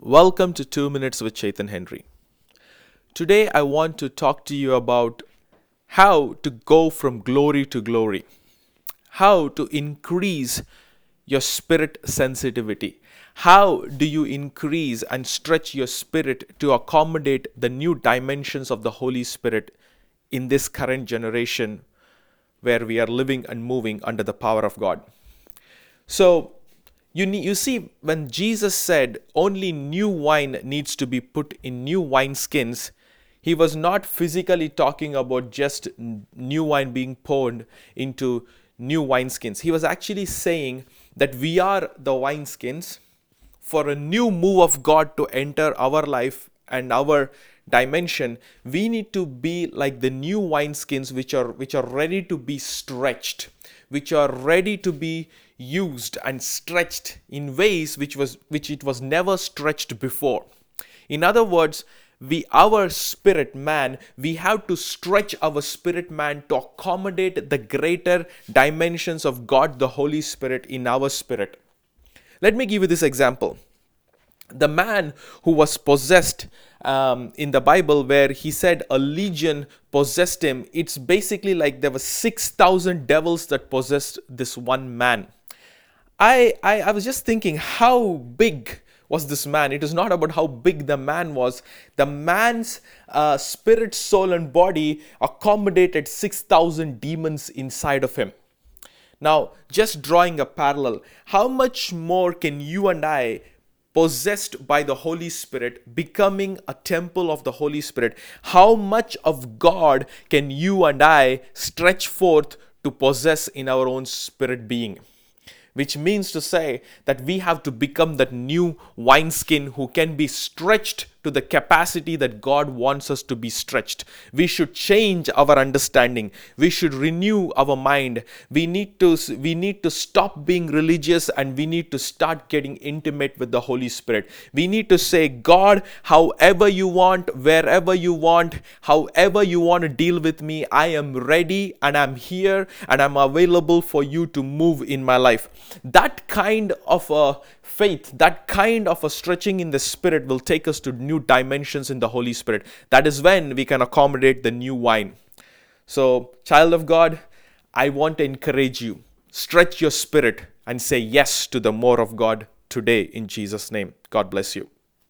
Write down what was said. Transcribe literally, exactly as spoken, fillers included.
Welcome to two Minutes with Chaitanya Henry. Today I want to talk to you about how to go from glory to glory, how to increase your spirit sensitivity, how do you increase and stretch your spirit to accommodate the new dimensions of the Holy Spirit in this current generation where we are living and moving under the power of God. So, You, need, you see, when Jesus said only new wine needs to be put in new wineskins, he was not physically talking about just new wine being poured into new wineskins. He was actually saying that we are the wineskins for a new move of God to enter our life and our dimension. We need to be like the new wineskins which are, which are ready to be stretched, which are ready to be used and stretched in ways which was which it was never stretched before. In other words, we our spirit man, we have to stretch our spirit man to accommodate the greater dimensions of God, the Holy Spirit in our spirit. Let me give you this example. The man who was possessed um, in the Bible, where he said a legion possessed him, it's basically like there were six thousand devils that possessed this one man. I, I, I was just thinking, how big was this man? It is not about how big the man was. The man's uh, spirit, soul and body accommodated six thousand demons inside of him. Now, just drawing a parallel, how much more can you and I, possessed by the Holy Spirit, becoming a temple of the Holy Spirit, how much of God can you and I stretch forth to possess in our own spirit being? Which means to say that we have to become that new wineskin who can be stretched to the capacity that God wants us to be stretched. We should change our understanding. We should renew our mind. We need to, we need to stop being religious and we need to start getting intimate with the Holy Spirit. We need to say, God, however you want, wherever you want, however you want to deal with me, I am ready and I'm here and I'm available for you to move in my life. That kind of a faith, that kind of a stretching in the spirit will take us to new dimensions in the Holy Spirit. That is when we can accommodate the new wine. So, child of God, I want to encourage you. Stretch your spirit and say yes to the more of God today in Jesus' name. God bless you.